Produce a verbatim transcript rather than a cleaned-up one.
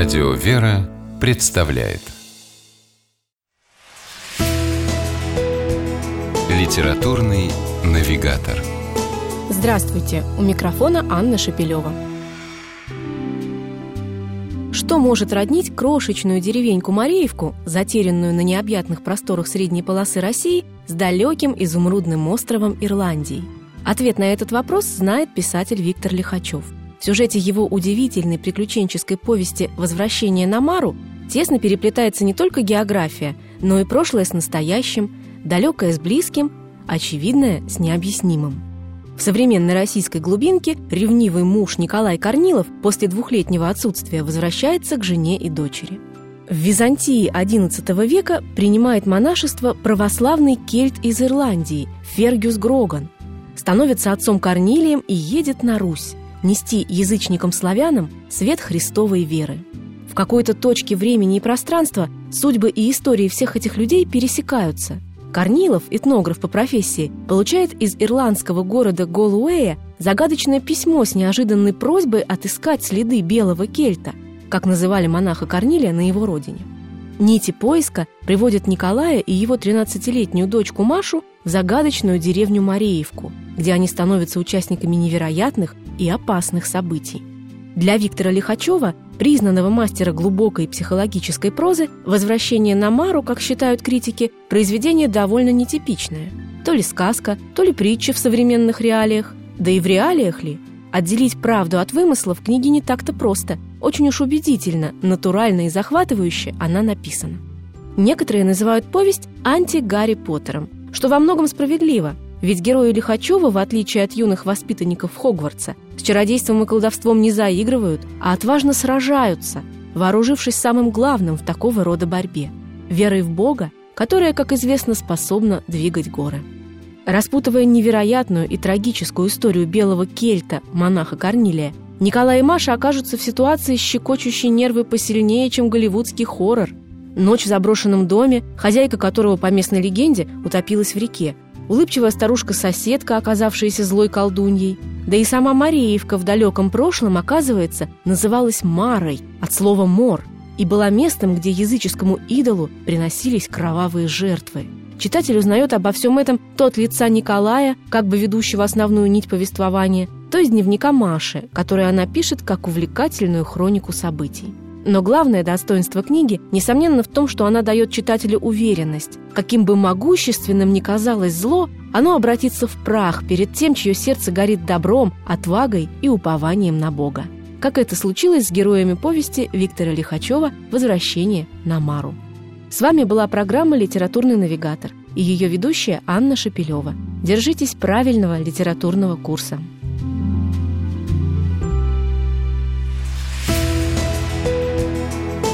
Радио Вера представляет Литературный навигатор. Здравствуйте! У микрофона Анна Шепилева. Что может роднить крошечную деревеньку Мареевку, затерянную на необъятных просторах средней полосы России, с далеким изумрудным островом Ирландии? Ответ на этот вопрос знает писатель Виктор Лихачев. В сюжете его удивительной приключенческой повести «Возвращение на Мару» тесно переплетается не только география, но и прошлое с настоящим, далекое с близким, очевидное с необъяснимым. В современной российской глубинке ревнивый муж Николай Корнилов после двухлетнего отсутствия возвращается к жене и дочери. В Византии одиннадцатого века принимает монашество православный кельт из Ирландии Фергюс Гроган, становится отцом Корнилием и едет на Русь нести язычникам-славянам свет Христовой веры. В какой-то точке времени и пространства судьбы и истории всех этих людей пересекаются. Корнилов, этнограф по профессии, получает из ирландского города Голуэя загадочное письмо с неожиданной просьбой отыскать следы белого кельта, как называли монаха Корнилия на его родине. Нити поиска приводят Николая и его тринадцатилетнюю дочку Машу в загадочную деревню Мареевку, где они становятся участниками невероятных и опасных событий. Для Виктора Лихачева, признанного мастера глубокой психологической прозы, «Возвращение на Мару», как считают критики, произведение довольно нетипичное. То ли сказка, то ли притча в современных реалиях. Да и в реалиях ли? Отделить правду от вымысла в книге не так-то просто. Очень уж убедительно, натурально и захватывающе она написана. Некоторые называют повесть «анти-Гарри Поттером», что во многом справедливо, ведь герои Лихачева, в отличие от юных воспитанников Хогвартса, с чародейством и колдовством не заигрывают, а отважно сражаются, вооружившись самым главным в такого рода борьбе – верой в Бога, которая, как известно, способна двигать горы. Распутывая невероятную и трагическую историю белого кельта, монаха Корнилия, Николай и Маша окажутся в ситуации, щекочущей нервы посильнее, чем голливудский хоррор. Ночь в заброшенном доме, хозяйка которого, по местной легенде, утопилась в реке, улыбчивая старушка-соседка, оказавшаяся злой колдуньей, да и сама Мареевка в далеком прошлом, оказывается, называлась Марой от слова «мор» и была местом, где языческому идолу приносились кровавые жертвы. Читатель узнает обо всем этом то от лица Николая, как бы ведущего основную нить повествования, то из дневника Маши, который она пишет как увлекательную хронику событий. Но главное достоинство книги, несомненно, в том, что она дает читателю уверенность. Каким бы могущественным ни казалось зло, оно обратится в прах перед тем, чье сердце горит добром, отвагой и упованием на Бога. Как это случилось с героями повести Виктора Лихачева «Возвращение на Мару». С вами была программа «Литературный навигатор» и ее ведущая Анна Шепилева. Держитесь правильного литературного курса.